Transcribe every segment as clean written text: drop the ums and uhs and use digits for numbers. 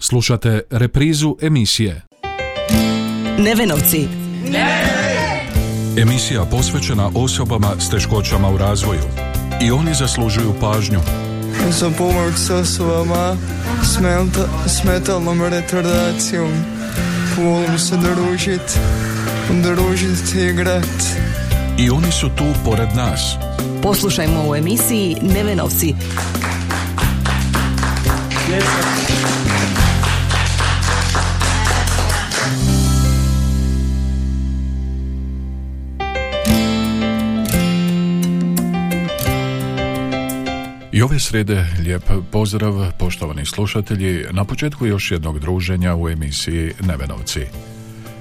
Slušate reprizu emisije Nevenovci. Emisija posvećena osobama s teškoćama u razvoju. I oni zaslužuju pažnju. Za pomoć s osobama s metalnom retardacijom. Volim se družit i igrat. I oni su tu pored nas. Poslušajmo u emisiji Nevenovci. I ove srijede lijep pozdrav, poštovani slušatelji, na početku još jednog druženja u emisiji Nevenovci.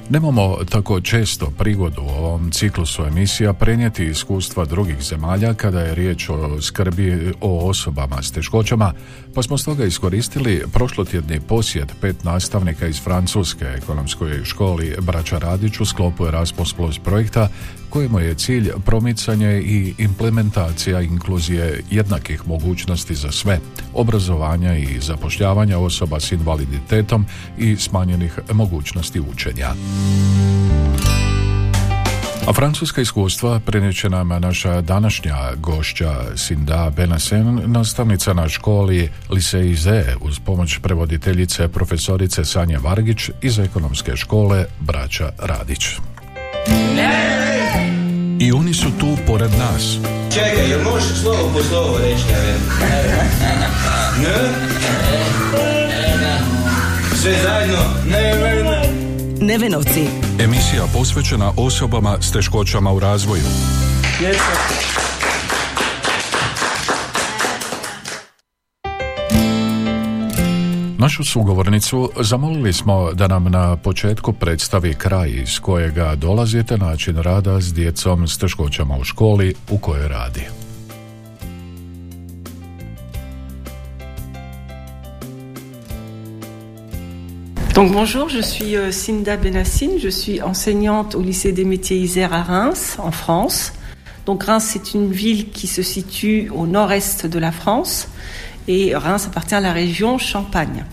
Nemamo tako često prigodu u ovom ciklusu emisija prenijeti iskustva drugih zemalja kada je riječ o skrbi o osobama s teškoćama, pa smo stoga iskoristili prošlotjedni posjet 5 nastavnika iz Francuske ekonomskoj školi Braća Radić u sklopu Erasmus Plus projekta, kojemu je cilj promicanje i implementacija inkluzije jednakih mogućnosti za sve, obrazovanja i zapošljavanja osoba s invaliditetom i smanjenih mogućnosti učenja. A francuska iskustva prenijet će nam naša današnja gošća Cindy Benassen, nastavnica na školi Liceja uz pomoć prevoditeljice profesorice Sanje Vargić iz ekonomske škole Braća Radić. I oni su tu pored nas. Čekaj, jel možeš slovo po slovo reći? Sve zajedno. Nevenovci. Emisija posvećena osobama s teškoćama u razvoju. Našu sugovornicu zamolili smo da nam na početku predstavi kraj iz kojega dolazite, način rada s djecom s teškoćama u školi u kojoj radi. Donc bonjour, je suis Cindy Benassen, je suis enseignante au lycée des métiers Izer à Reims, en France. Donc Reims, c'est une ville qui se situe au nord-est de la France. Et Reims appartient à la région Champagne,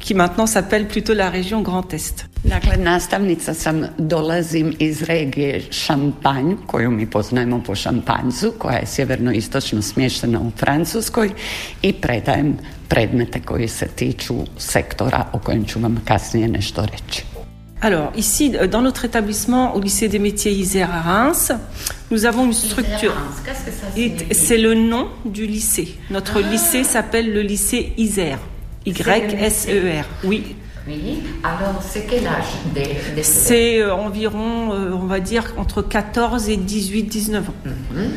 qui maintenant s'appelle plutôt la région Grand Est. Dakle, nastavnica sam, dolazim iz regije Champagne, koju mi poznajemo po šampanjcu, koja je sjeverno-istočno smještena u Francuskoj, i predajem predmete koji se tiču sektora o kojem ću vam kasnije nešto reći. Alors, ici, dans notre établissement au lycée des métiers Isère à Reims, nous avons une structure. Qu'est-ce que ça signifie ? C'est le nom du lycée. Notre lycée s'appelle le lycée Isère. Y-S-E-R. Oui. Oui. Alors, c'est quel âge des... C'est environ, on va dire, entre 14 et 18, 19 ans. Mm-hmm.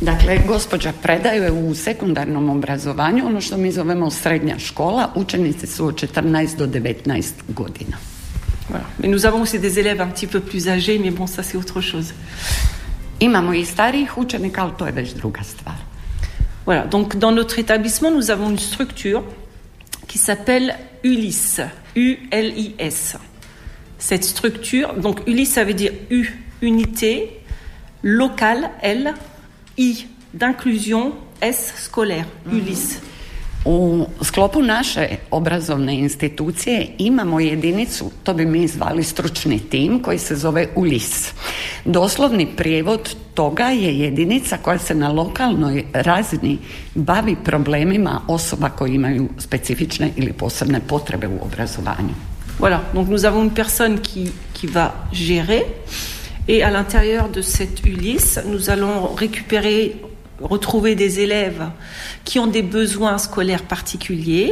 Dakle, gospođa predaje u sekundarnom obrazovanju, ono što mi zovemo srednja škola. Učenici su od 14 do 19 godina. Voilà. Mais nous avons aussi des élèves un petit peu plus âgés, mais bon, ça c'est autre chose. Imamo i starijih učenika, ali to je već druga stvar. Voilà, donc dans notre établissement, nous avons une structure qui s'appelle ULIS, U-L-I-S. Cette structure, donc ULIS, ça veut dire U, unité, local, L, I, d'inclusion, S, scolaire, mm-hmm. ULIS. U sklopu naše obrazovne institucije imamo jedinicu, to bi mi zvali stručni tim, koji se zove ULIS. Doslovni prijevod toga je jedinica koja se na lokalnoj razini bavi problemima osoba koje imaju specifične ili posebne potrebe u obrazovanju. Voilà, donc nous avons une personne qui va gérer et à l'intérieur de cette ULIS, nous allons retrouver des élèves qui ont des besoins scolaires particuliers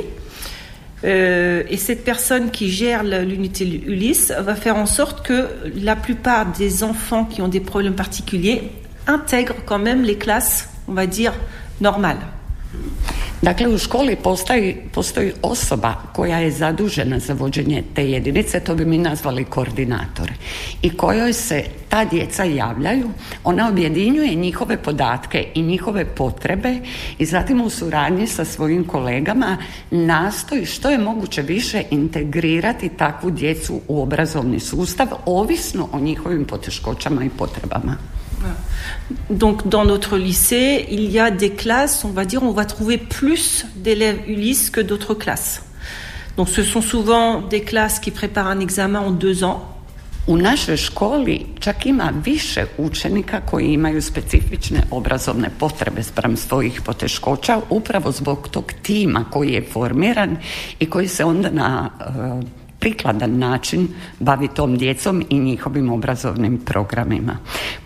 et cette personne qui gère l'unité ULIS va faire en sorte que la plupart des enfants qui ont des problèmes particuliers intègrent quand même les classes, on va dire, normales. Dakle, u školi postoji osoba koja je zadužena za vođenje te jedinice, to bi mi nazvali koordinator, i kojoj se ta djeca javljaju, ona objedinjuje njihove podatke i njihove potrebe i zatim u suradnji sa svojim kolegama nastoji što je moguće više integrirati takvu djecu u obrazovni sustav, ovisno o njihovim poteškoćama i potrebama. Donc dans notre lycée, il y a des classes, on va dire, on va trouver plus d'élèves ULIS que d'autres classes. Donc ce sont souvent des classes qui préparent un examen en 2 ans. U našoj školi čak ima više učenika koji imaju specifične obrazovne potrebe spram svojih poteškoća, upravo zbog tog tima koji je formiran i koji se onda na prikladan način bavi tom djecom i njihovim obrazovnim programima.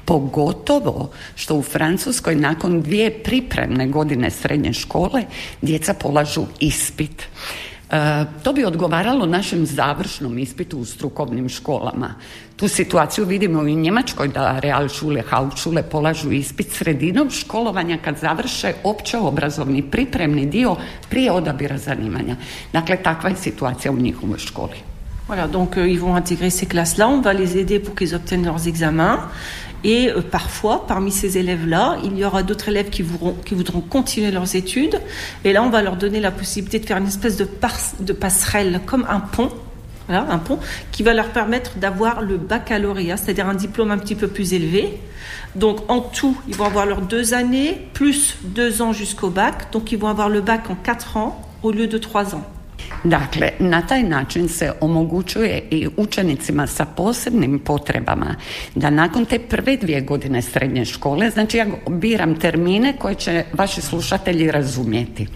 Pogotovo što u Francuskoj nakon 2 pripremne godine srednje škole djeca polažu ispit. To bi odgovaralo našem završnom ispitu u strukovnim školama. Tu situaciju vidimo i u Njemačkoj da Realschule, Hauptschule polažu ispit sredinom školovanja kad završe opće obrazovni pripremni dio prije odabira zanimanja. Dakle, takva je situacija u njihovoj školi. Voilà, donc ils vont intégrer ces classes-là, on va les aider pour qu'ils obtiennent leurs examens. Et parfois, parmi ces élèves-là, il y aura d'autres élèves qui voudront continuer leurs études. Et là, on va leur donner la possibilité de faire une espèce de passerelle, comme un pont. Voilà, un pont qui va leur permettre d'avoir le baccalauréat, c'est-à-dire un diplôme un petit peu plus élevé. Donc, en tout, ils vont avoir leurs 2 années, plus 2 ans jusqu'au bac. Donc, ils vont avoir le bac en 4 ans au lieu de 3 ans. Dakle, na taj način se omogućuje i učenicima sa posebnim potrebama da nakon te prve 2 godine srednje škole, znači ja biram termine koje će vaši slušatelji razumjeti.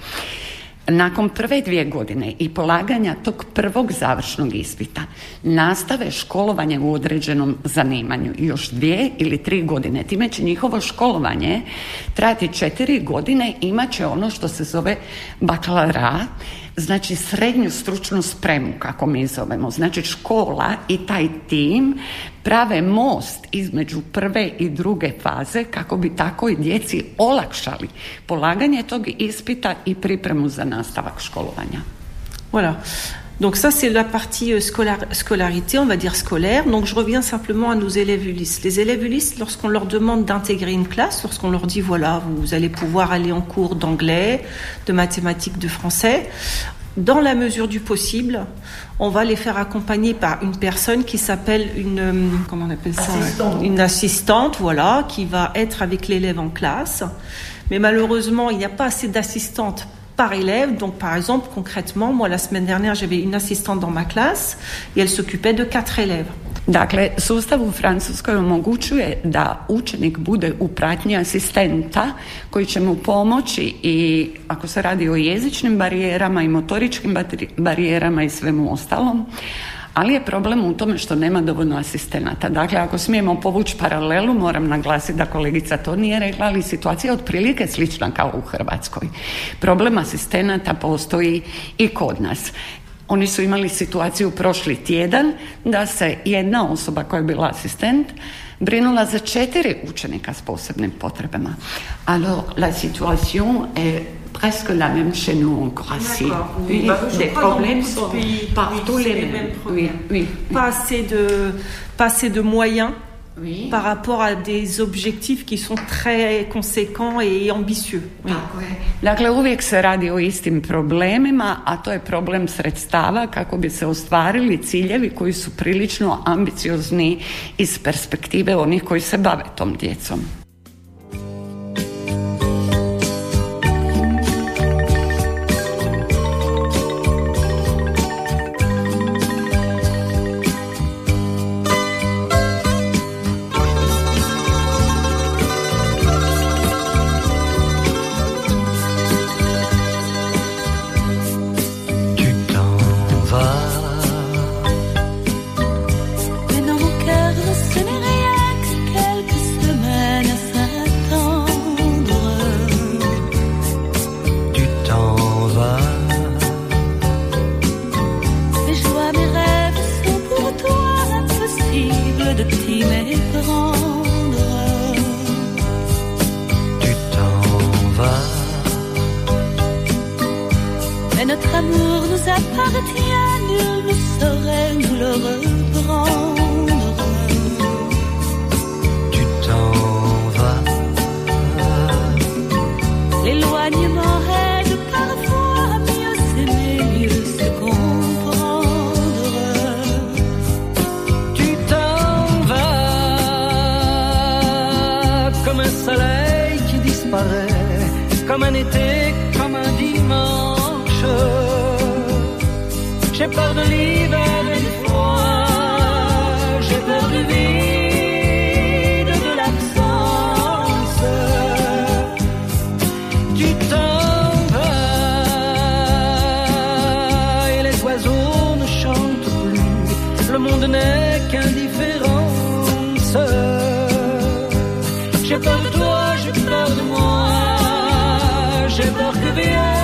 Nakon prve 2 godine i polaganja tog prvog završnog ispita nastave školovanje u određenom zanimanju još 2 ili 3 godine. Time će njihovo školovanje trajati 4 godine, imat će ono što se zove bakalara, znači srednju stručnu spremu, kako mi zovemo. Znači škola i taj tim prave most između prve i druge faze kako bi tako i djeci olakšali polaganje tog ispita i pripremu za nastavak školovanja. Voilà. Donc ça c'est la partie scolarité, on va dire scolaire. Donc je reviens simplement à nos élèves ULIS. Les élèves ULIS, lorsqu'on leur demande d'intégrer une classe, lorsqu'on leur dit voilà, vous allez pouvoir aller en cours d'anglais, de mathématiques, de français, dans la mesure du possible, on va les faire accompagner par une personne qui s'appelle une assistante, voilà, qui va être avec l'élève en classe. Mais malheureusement, il n'y a pas assez d'assistantes par élève. Donc, par exemple, concrètement, moi, la semaine dernière, j'avais une assistante dans ma classe et elle s'occupait de 4 élèves. Dakle, sustav u Francuskoj omogućuje da učenik bude u pratnji asistenta koji će mu pomoći i ako se radi o jezičnim barijerama i motoričkim barijerama i svemu ostalom, ali je problem u tome što nema dovoljno asistenata. Dakle, ako smijemo povući paralelu, moram naglasiti da kolegica to nije rekla, ali situacija je otprilike slična kao u Hrvatskoj. Problem asistenata postoji i kod nas. Oni su imali situaciju prošli tjedan da se jedna osoba koja je bila asistent brinula za 4 učenika s posebnim potrebama. Alors, la situation est presque la même chez nous en Croatie. Oui, les problèmes sont partout les mêmes. Oui, oui. Pas assez de moyens. Oui. Par rapport à des objectifs qui sont très conséquents et ambitieux. Oui. Dakle, uvijek se radi o istim problemima, a to je problem sredstava kako bi se ostvarili ciljevi koji su prilično ambiciozni iz perspektive onih koji se bave tom djecom. Comme un été, comme un dimanche, J'ai peur de l'hiver et du froid. J'ai peur du vide, de l'absence. Tu t'en vas et les oiseaux ne chantent plus. Le monde n'est qu'indifférence. J'ai peur de toi, j'ai peur de moi. J'ai peur que vienne.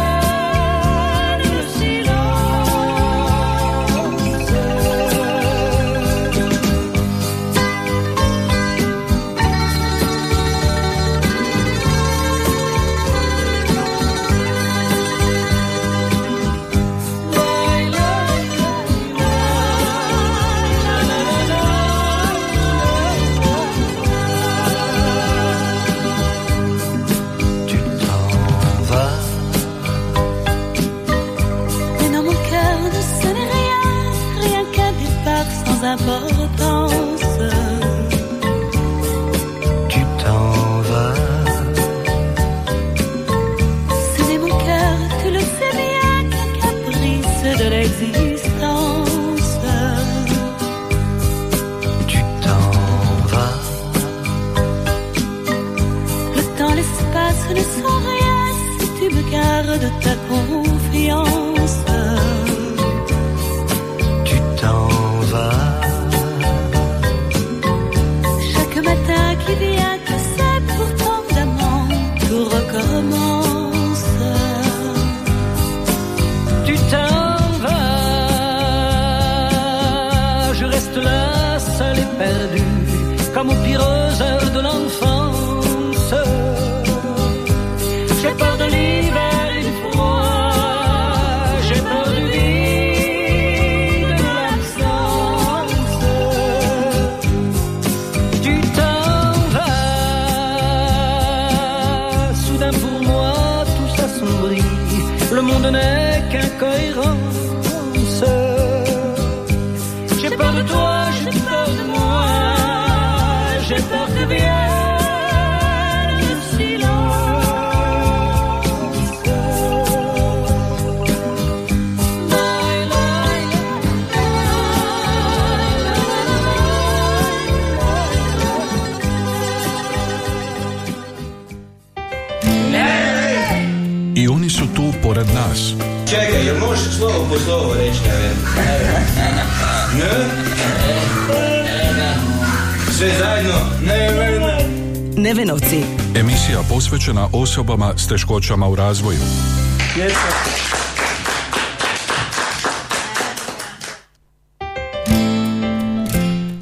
Nevenovci. Emisija posvećena osobama s teškoćama u razvoju.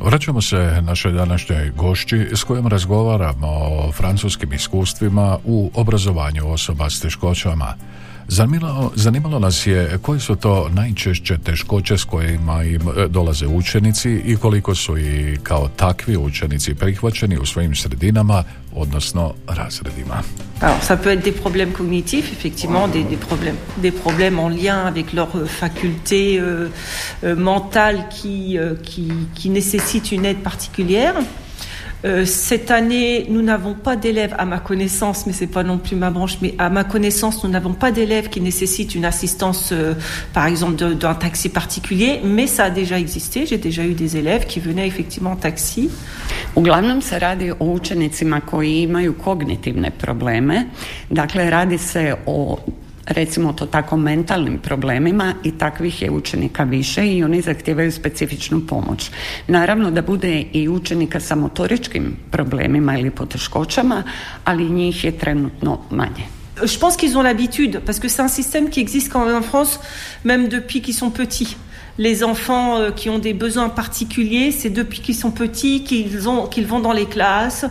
Vraćamo se našoj današnjoj gošći s kojom razgovaramo o francuskim iskustvima u obrazovanju osoba s teškoćama. Zanimalo nas je koje su to najčešće teškoće s kojima im dolaze učenici i koliko su i kao takvi učenici prihvaćeni u svojim sredinama, odnosno razredima. Alors, ça peut être des problèmes cognitifs, effectivement, des problèmes en lien avec leur faculté mentale qui nécessite une aide particulière. Cette année, nous n'avons pas d'élèves, à ma connaissance, mais c'est pas non plus ma branche, mais à ma connaissance, nous n'avons pas d'élèves qui nécessitent une assistance, par exemple, d'un taxi particulier, mais ça a déjà existé. J'ai déjà eu des élèves qui venaient effectivement en taxi. Uglavnom se radi o učenicima koji imaju kognitivne probleme. Dakle, radi se o, recimo to tako, mentalnim problemima i takvih je učenika više i oni zahtijevaju specifičnu pomoć. Naravno da bude i učenika sa motoričkim problemima ili poteškoćama, ali njih je trenutno manje. Je pense qu'ils ont l'habitude, parce que c'est un système qui existe quand même en France, même depuis qu'ils sont petits. Les enfants qui ont des besoins particuliers, c'est depuis qu'ils sont petits qu'ils vont dans les classes.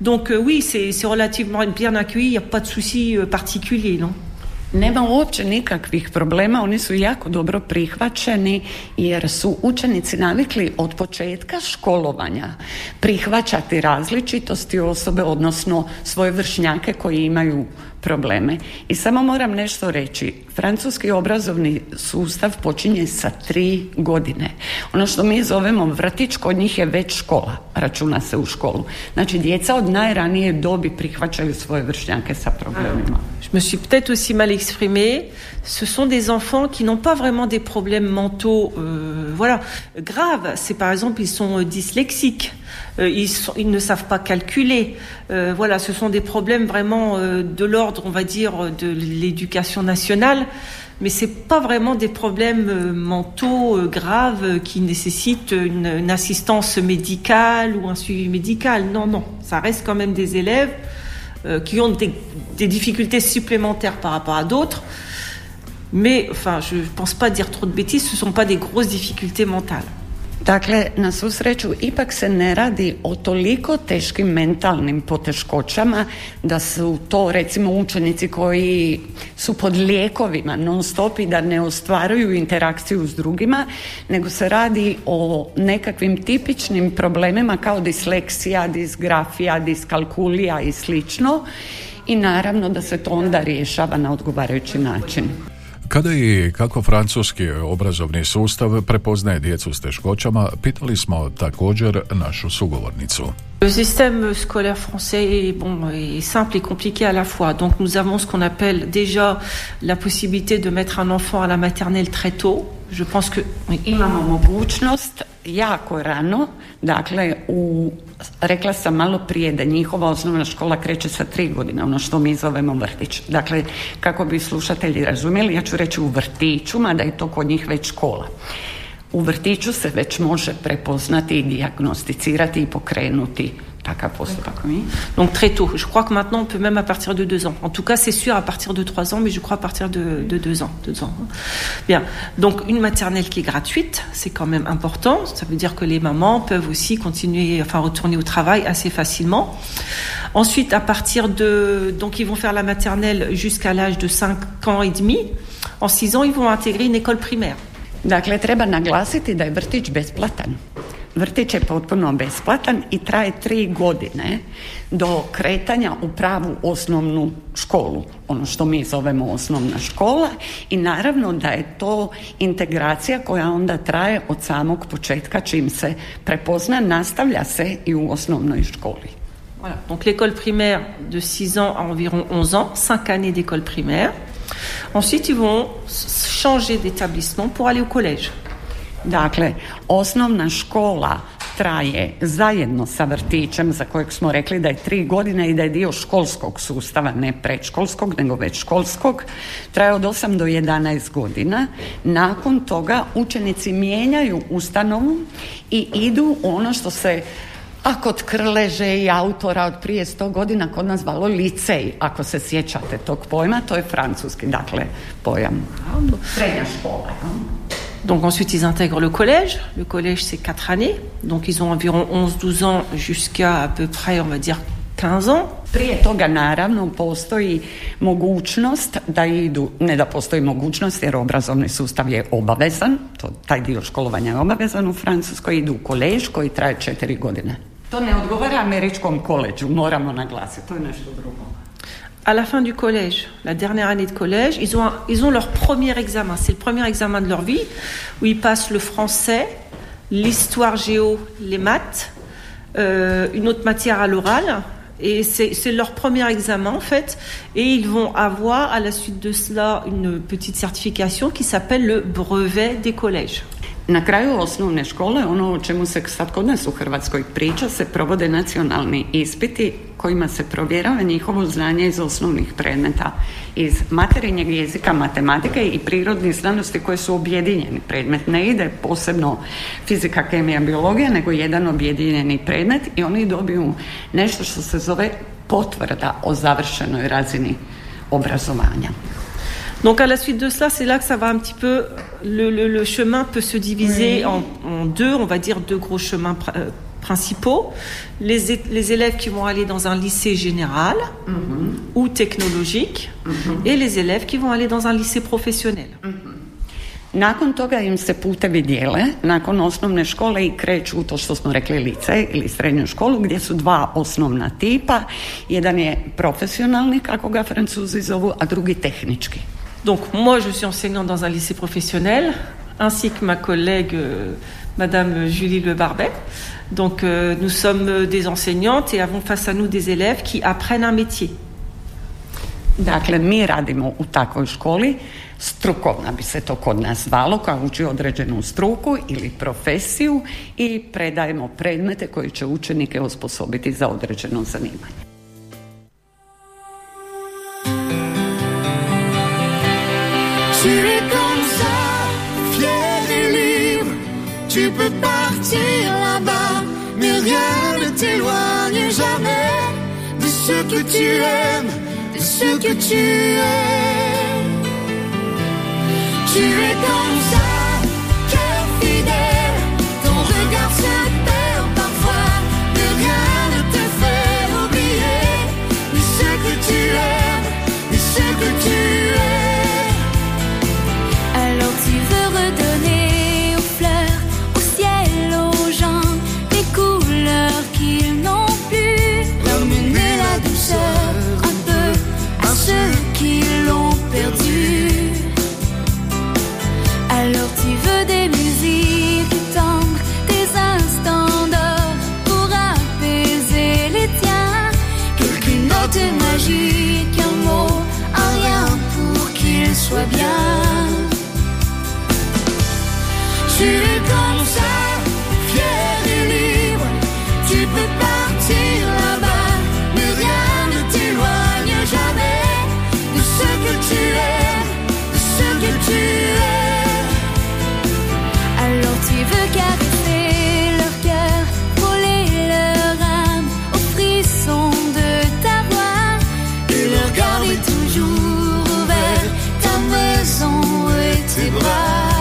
Donc oui, c'est relativement bien accueilli, il n'y a pas de souci particulier, non? Nema uopće nikakvih problema, oni su jako dobro prihvaćeni jer su učenici navikli od početka školovanja prihvaćati različitosti osobe, odnosno svoje vršnjake koji imaju probleme. I samo moram nešto reći, Francuski obrazovni sustav počinje sa 3 godine. Ono što mi zovemo vrtić, kod njih je već škola, računa se u školu. Znači, djeca od najranije dobi prihvaćaju svoje vršnjake sa problemima. Je me suis peut-être aussi mal exprimée. Ce sont des enfants qui n'ont pas vraiment des problèmes mentaux voilà, graves. C'est par exemple, ils sont dyslexiques. Ils ne savent pas calculer. Voilà, ce sont des problèmes vraiment de l'ordre, on va dire, de l'éducation nationale, mais c'est pas vraiment des problèmes mentaux graves qui nécessitent une assistance médicale ou un suivi médical. Non, non, ça reste quand même des élèves qui ont des difficultés supplémentaires par rapport à d'autres. Mais, enfin, je pense pas dire trop de bêtises, ce sont pas des grosses difficultés mentales. Dakle, na svu sreću, ipak se ne radi o toliko teškim mentalnim poteškoćama da su to, recimo, učenici koji su pod lijekovima non stop i da ne ostvaruju interakciju s drugima, nego se radi o nekakvim tipičnim problemima kao disleksija, disgrafija, diskalkulija i slično, i naravno da se to onda rješava na odgovarajući način. Kada i kako francuski obrazovni sustav prepoznaje djecu s teškoćama, pitali smo također našu sugovornicu. Le système scolaire français est simple et compliqué à la fois. Donc nous avons ce qu'on appelle déjà la possibilité de mettre un enfant à la maternelle très tôt. Je pense que imamo mogućnost jako rano, dakle rekla sam malo prije da njihova osnovna škola kreće sa 3 godine, ono što mi zovemo vrtić. Dakle, kako bi slušatelji razumjeli, ja ću reći u vrtiću, mada je to kod njih već škola. U vrtiću se već može prepoznati i dijagnosticirati i pokrenuti takav postupak. Donc très tôt, je crois que maintenant on peut même à partir de 2 ans. En tout cas, c'est sûr à partir de 3 ans, mais je crois à partir de 2 ans. Bien, donc une maternelle qui est gratuite, c'est quand même important. Ça veut dire que les mamans peuvent aussi continuer, enfin retourner au travail assez facilement. Ensuite, à partir de, donc ils vont faire la maternelle jusqu'à l'âge de 5 ans et demi. En 6 ans, ils vont intégrer une école primaire. Dakle, treba naglasiti da je vrtić besplatan. Vrtić je potpuno besplatan i traje 3 godine do kretanja u pravu osnovnu školu, ono što mi zovemo osnovna škola, i naravno da je to integracija koja onda traje od samog početka, čim se prepozna, nastavlja se i u osnovnoj školi. Voilà. Donc l'école primaire de 6 ans à environ 11 ans, 5 années d'école primaire. Ensuite, ils vont changer d'établissement pour aller au collège. Dakle, osnovna škola traje zajedno sa vrtićem, za kojeg smo rekli da je 3 godine i da je dio školskog sustava, ne predškolskog, nego već školskog, traje od 8 do 11 godina. Nakon toga učenici mijenjaju ustanovu i idu ono što se, a kod Krleže i autora od prije 100 godina kod nas zvalo Licej, ako se sjećate tog pojma, to je francuski, dakle, pojam. Srednja škola. Donc ensuite ils intègrent le collège. Le collège c'est 4 années. Donc ils ont environ 11-12 ans jusqu'à peu près, on va dire, 15 ans. Prije toga naravno postoji mogućnost da idu, ne da postoji mogućnost jer obrazovni sustav je obavezan, taj dio školovanja je obavezan u Francuskoj, idu u kolež koji traje 4 godine. To ne odgovara američkom koleđu, moramo naglasiti, to je nešto drugo. À la fin du collège, la dernière année de collège, ils ont leur premier examen. C'est le premier examen de leur vie où ils passent le français, l'histoire géo, les maths, une autre matière à l'oral. Et c'est leur premier examen en fait. Et ils vont avoir à la suite de cela une petite certification qui s'appelle le brevet des collèges. Na kraju osnovne škole, ono o čemu se sad kod nas u Hrvatskoj priča, se provode nacionalni ispiti kojima se provjerava njihovo znanje iz osnovnih predmeta, iz materinjeg jezika, matematike i prirodnih znanosti koje su objedinjeni predmet. Ne ide posebno fizika, kemija, biologija, nego jedan objedinjeni predmet i oni dobiju nešto što se zove potvrda o završenoj razini obrazovanja. Donc à la suite de cela, c'est là que ça va un petit peu, le chemin peut se diviser en 2, on va dire 2 gros chemins principaux. Les élèves qui vont aller dans un lycée général ou technologique et les élèves qui vont aller dans un lycée professionnel. Nakon toga im se putevi dijele, nakon osnovne škole i kreću u to što smo rekli lice ili srednju školu, gdje su 2 osnovna tipa, jedan je profesionalni, kako ga Francuzi zovu, a drugi tehnički. Donc moi, je suis enseignante dans un lycée professionnel, ainsi que ma collègue Madame Julie Le Barbet. Donc nous sommes des enseignantes et avons face à nous des élèves qui apprennent un métier. Dakle, mi radimo u takvoj školi, strukovna bi se to kod nas zvalo, koja uči određenu struku ili profesiju i predajemo predmete koji će učenike osposobiti za određeno zanimanje. J'irai comme ça, fier et libre. Tu peux partir là-bas, mais rien ne t'éloigne jamais de ce que tu aimes, de ce que tu es. J'irai comme ça, cœur fidèle. Ton regard se perd parfois, mais rien ne te fait oublier de ce que tu aimes, de ce que tu es. Tu veux redonner aux fleurs, au ciel, aux gens, les couleurs qu'ils n'ont plus. Ramener la douceur un peu à ceux qui l'ont perdu. Alors tu veux des musiques tendres, des instants d'or pour apaiser les tiens. Quelques notes magiques, un mot, un rien pour qu'il soit bien. Tu es comme ça, fier et libre. Tu peux partir là-bas, mais rien ne t'éloigne jamais de ce que tu es, de ce que tu es. Alors tu veux caresser leur cœur, voler leur âme au frisson de ta voix. Et le regard est toujours ouvert, ta maison et tes bras.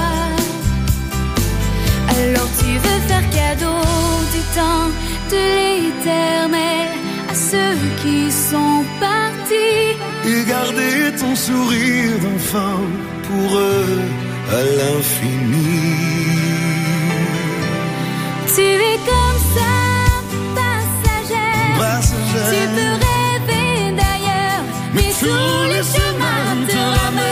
Alors tu veux faire cadeau du temps, de l'éternel à ceux qui sont partis. Et garder ton sourire d'enfant pour eux à l'infini. Tu es comme ça, passagère, passagère. Tu peux rêver d'ailleurs, mais tous les chemins te ramènent.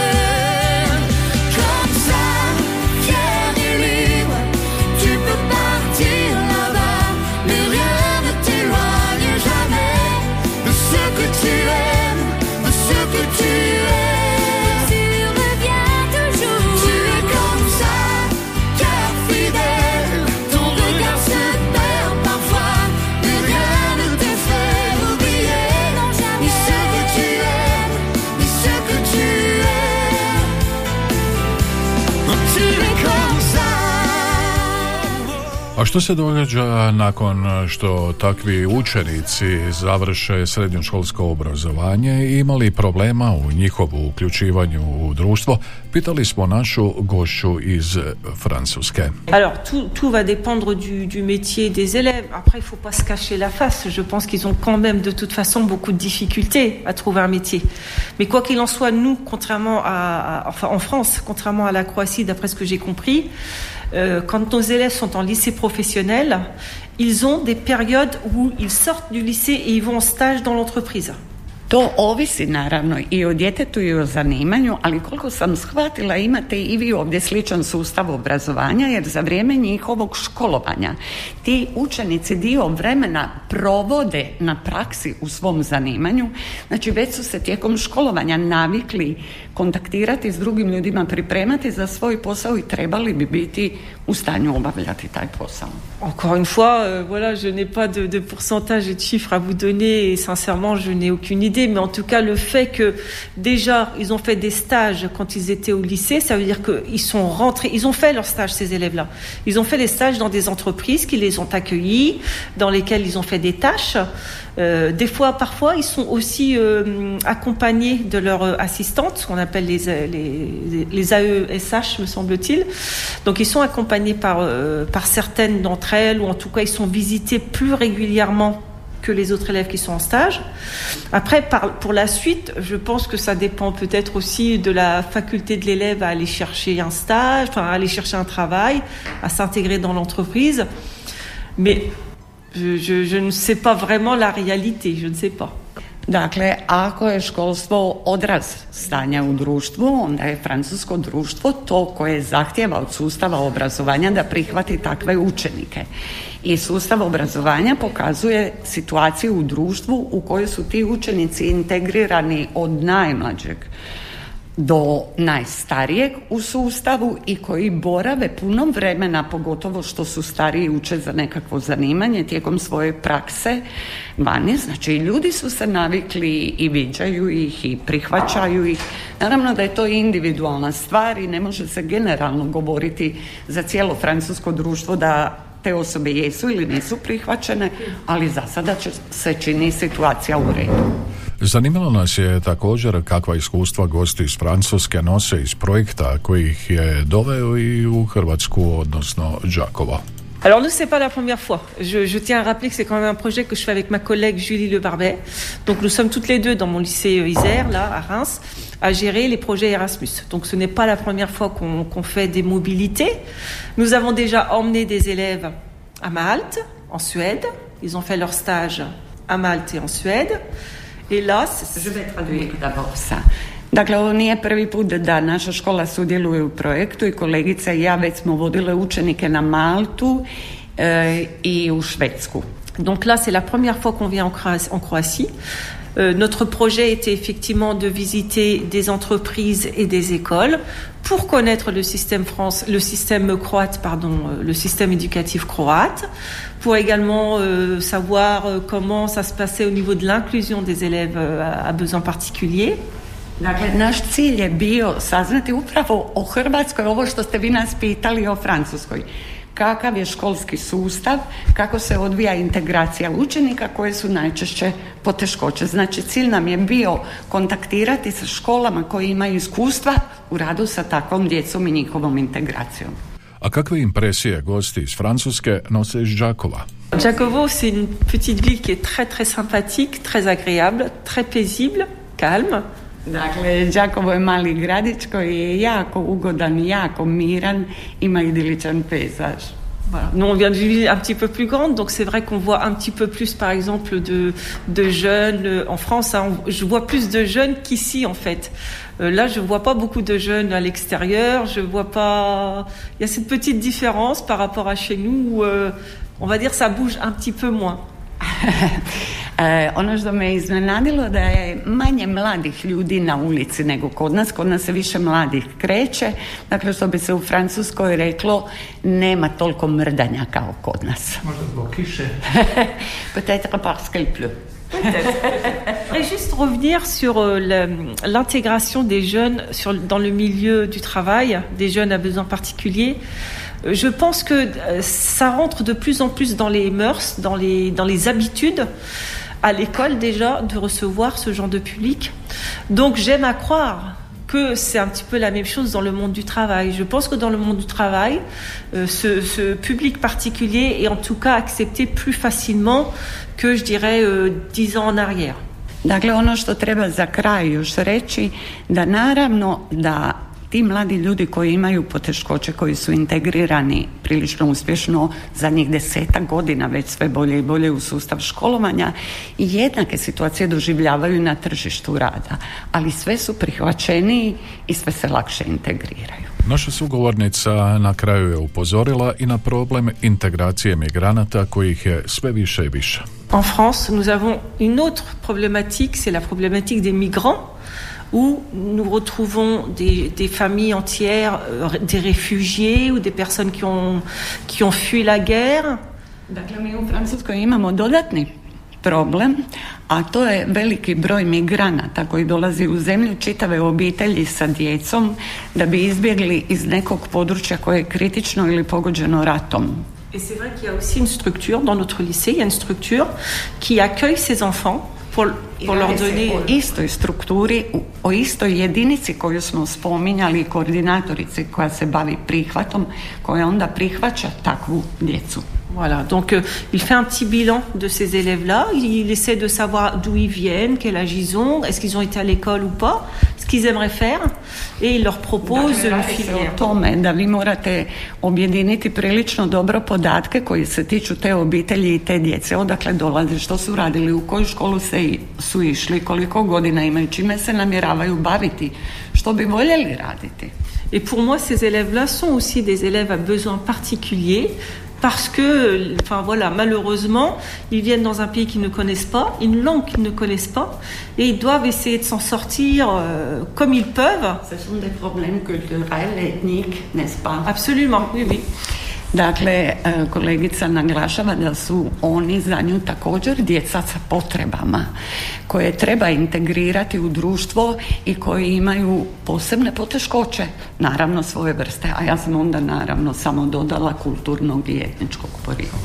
A što se događa nakon što takvi učenici završe srednjoškolsko obrazovanje i imali problema u njihovu uključivanju u društvo? Pitali smo našu gošću iz Francuske. Alors tout va dépendre du métier des élèves. Après il faut pas se cacher la face. Je pense qu'ils ont quand même de toute façon beaucoup de difficultés à trouver un métier. Mais quoi qu'il en soit, nous contrairement enfin en France, contrairement à la Croatie d'après ce que j'ai compris, quand nos élèves sont en lycée professionnel, ils ont des périodes où ils sortent du lycée et ils vont en stage dans l'entreprise. To ovisi naravno i o djetetu i o zanimanju, ali koliko sam shvatila imate i vi ovdje sličan sustav obrazovanja jer za vrijeme njihovog školovanja ti učenici dio vremena provode na praksi u svom zanimanju, znači već su se tijekom školovanja navikli kontaktirati s drugim ljudima, pripremati za svoj posao i trebali bi biti u stanju obavljati taj posao. Encore une fois, voilà, je n'ai pas de pourcentage et de chiffres à vous donner et sincèrement, je n'ai aucune idée. Mais en tout cas, le fait que déjà ils ont fait des stages quand ils étaient au lycée, ça veut dire qu'ils sont rentrés, ils ont fait leurs stages, ces élèves-là. Ils ont fait des stages dans des entreprises qui les ont accueillis, dans lesquelles ils ont fait des tâches. Des fois, parfois, ils sont aussi accompagnés de leur assistante, ce qu'on appelle les AESH, me semble-t-il. Donc, ils sont accompagnés par certaines d'entre elles, ou en tout cas, ils sont visités plus régulièrement que les autres élèves qui sont en stage. Après, pour la suite, je pense que ça dépend peut-être aussi de la faculté de l'élève à aller chercher un stage, enfin à aller chercher un travail, à s'intégrer dans l'entreprise. Mais je ne sais pas vraiment la réalité, je ne sais pas. Dakle, ako je školstvo odraz stanja u društvu, onda je francusko društvo to koje zahtjeva od sustava obrazovanja da prihvati takve učenike. I sustav obrazovanja pokazuje situaciju u društvu u kojoj su ti učenici integrirani od najmlađeg do najstarijeg u sustavu i koji borave puno vremena, pogotovo što su stariji uče za nekakvo zanimanje tijekom svoje prakse vani. Znači, ljudi su se navikli i viđaju ih i prihvaćaju ih. Naravno da je to individualna stvar i ne može se generalno govoriti za cijelo francusko društvo da te osobe jesu ili nisu prihvaćene, ali za sada se čini situacija u redu. Zanimalo nas je također kakva iskustva gosti iz Francuske nose iz projekta koji ih je doveo i u Hrvatsku, odnosno Đakovo. Alors nous, c'est pas la première fois. Je tiens à rappeler que c'est quand même un projet que je fais avec ma collègue Julie Le Barbet. Donc nous sommes toutes les deux dans mon lycée Isère, là, à Reims, à gérer les projets Erasmus. Donc ce n'est pas la première fois qu'on fait des mobilités. Nous avons déjà emmené des élèves à Malte, en Suède. Ils ont fait leur stage à Malte et en Suède. Et là, je vais traduire d'abord ça. Dakle, ovo nije prvi put da naša škola sudjeluje u projektu i kolegica i ja već smo vodile učenike na Maltu i u Švedsku. Donc là, c'est la première fois qu'on vient en Croatie. Notre projet était effectivement de visiter des entreprises et des écoles pour connaître le système éducatif croate, pour également savoir comment ça se passait au niveau de l'inclusion des élèves à besoins particuliers. Dakle, naš cilj je bio saznati upravo o Hrvatskoj, ovo što ste vi nas pitali o Francuskoj. Kakav je školski sustav, kako se odvija integracija učenika, koje su najčešće poteškoće. Znači, cilj nam je bio kontaktirati sa školama koje imaju iskustva u radu sa takvom djecom i njihovom integracijom. A kakve impresije gosti iz Francuske nose iz Đakova? Đakovo, c'est une petite ville qui est très très sympathique, très agréable, très paisible, calme. Dakle, Đakovo je mali gradić koji je jako ugodan, jako miran, ima idiličan pejzaž. Voilà. Nous, on vient d'une ville un petit peu plus grande, donc c'est vrai qu'on voit un petit peu plus, par exemple, de jeunes en France. Hein, je vois plus de jeunes qu'ici, en fait. Là, je vois pas beaucoup de jeunes à l'extérieur. Je vois pas. Il y a cette petite différence par rapport à chez nous où, on va dire, ça bouge un petit peu moins. Ono što me iznenadilo da je manje mladih ljudi na ulici nego kod nas se više mladih kreće, dakle što bi se u Francuskoj reklo nema toliko mrdanja kao kod nas. Možda zbog kiše. Peut-être parce qu'il pleut. Et juste revenir sur l'intégration des jeunes dans le milieu du travail, des jeunes à besoins particuliers. Je pense que ça rentre de plus en plus dans les mœurs, dans les habitudes à l'école déjà de recevoir ce genre de public. Donc j'aime à croire que c'est un petit peu la même chose dans le monde du travail. Je pense que dans le monde du travail, ce public particulier est en tout cas accepté plus facilement que, je dirais, 10 ans en arrière. Dakle, ono što treba za kraj još reći, da naravno da ti mladi ljudi koji imaju poteškoće, koji su integrirani prilično uspješno zadnjih 10 godina već sve bolje i bolje u sustav školovanja i jednake situacije doživljavaju na tržištu rada, ali sve su prihvaćeniji i sve se lakše integriraju. Naša sugovornica na kraju je upozorila i na problem integracije migranata kojih je sve više i više. En France, nous avons une autre problématique, c'est la problématique des migrants. Où nous retrouvons des familles entières, des réfugiés ou des personnes qui ont fui la guerre. Dakle, mi u Francuskoj imamo dodatni problem, a to je veliki broj migranata koji dolazi u zemlju, čitave obitelji sa djecom, da bi izbjegli iz nekog područja koje je kritično ili pogođeno ratom. Et c'est vrai qu'il y a aussi une structure dans notre lycée, il y a une structure qui accueille ces enfants. O istoj strukturi, o istoj jedinici koju smo spominjali, koordinatorici koja se bavi prihvatom, koja onda prihvaća takvu djecu. Voilà, donc il fait un petit bilan de ces élèves-là, il essaie de savoir d'où ils viennent, quel âge ils ont, est-ce qu'ils ont été à l'école ou pas, est-ce qu'ils aimeraient faire et ils leur proposent une filière. O tome da vi morate objediniti prilično dobro podatke koji se tiču te obitelji i te djece, odakle dolaze, što su radili, u koju školu su išli, koliko godina imaju, čime se namjeravaju baviti, što bi voljeli raditi. Et pour moi, ces élèves-là sont aussi des élèves à besoins particuliers parce que, enfin voilà, malheureusement, ils viennent dans un pays qu'ils ne connaissent pas, une langue qu'ils ne connaissent pas, et ils doivent essayer de s'en sortir comme ils peuvent. Ce sont des problèmes culturels, ethniques, n'est-ce pas? Absolument, oui, oui. Dakle, kolegica naglašava da su oni za nju također djeca sa potrebama koje treba integrirati u društvo i koji imaju posebne poteškoće, naravno svoje vrste, a ja sam onda naravno samo dodala kulturnog i etničkog porijekla.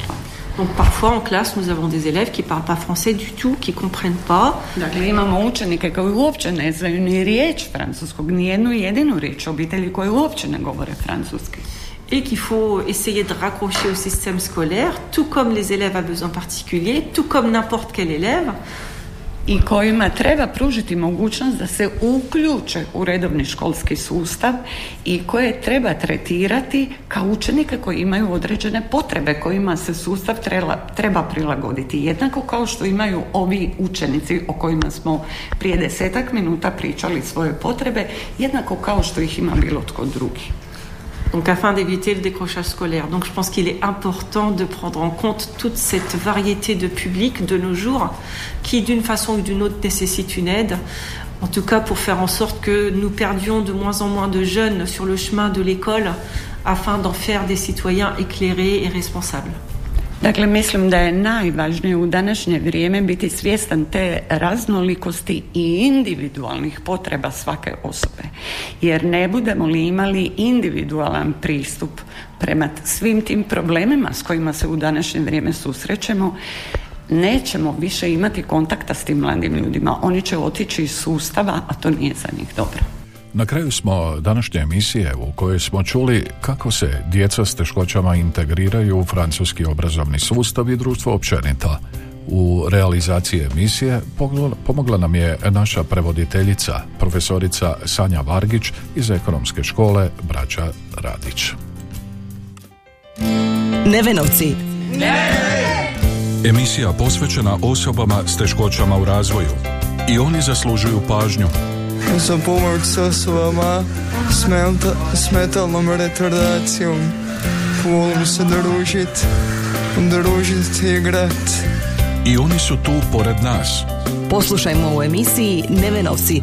Donc parfois en classe nous avons des élèves qui parlent pas français du tout, qui comprennent pas. Dakle, imamo učenike koji uopće ne znaju ni riječ francuskog, ni jednu jedinu riječ, obitelji koji uopće ne govore francuski. Et qu'il faut essayer de raccrocher au système scolaire, tout comme les élèves à besoins particuliers, tout comme n'importe quel élève. I kojima treba pružiti mogućnost da se uključe u redovni školski sustav i koje treba tretirati kao učenike koji imaju određene potrebe, kojima se sustav treba prilagoditi. Jednako kao što imaju ovi učenici o kojima smo prije 10 minuta pričali svoje potrebe, jednako kao što ih ima bilo tko drugi. Donc afin d'éviter le décrochage scolaire. Donc je pense qu'il est important de prendre en compte toute cette variété de publics de nos jours qui d'une façon ou d'une autre nécessite une aide, en tout cas pour faire en sorte que nous perdions de moins en moins de jeunes sur le chemin de l'école afin d'en faire des citoyens éclairés et responsables. Dakle, mislim da je najvažnije u današnje vrijeme biti svjestan te raznolikosti i individualnih potreba svake osobe. Jer ne budemo li imali individualan pristup prema svim tim problemima s kojima se u današnje vrijeme susrećemo, nećemo više imati kontakta s tim mladim ljudima. Oni će otići iz sustava, a to nije za njih dobro. Na kraju smo današnje emisije u kojoj smo čuli kako se djeca s teškoćama integriraju u francuski obrazovni sustav i društvo općenito. U realizaciji emisije pomogla nam je naša prevoditeljica, profesorica Sanja Vargić iz ekonomske škole Braća Radić. Nevenovci. Emisija posvećena osobama s teškoćama u razvoju. I oni zaslužuju pažnju. Za pomoć s osobama s metalnom retardacijom. Volim se družiti i igrati. I oni su tu pored nas. Poslušajmo u emisiji Nevenovci.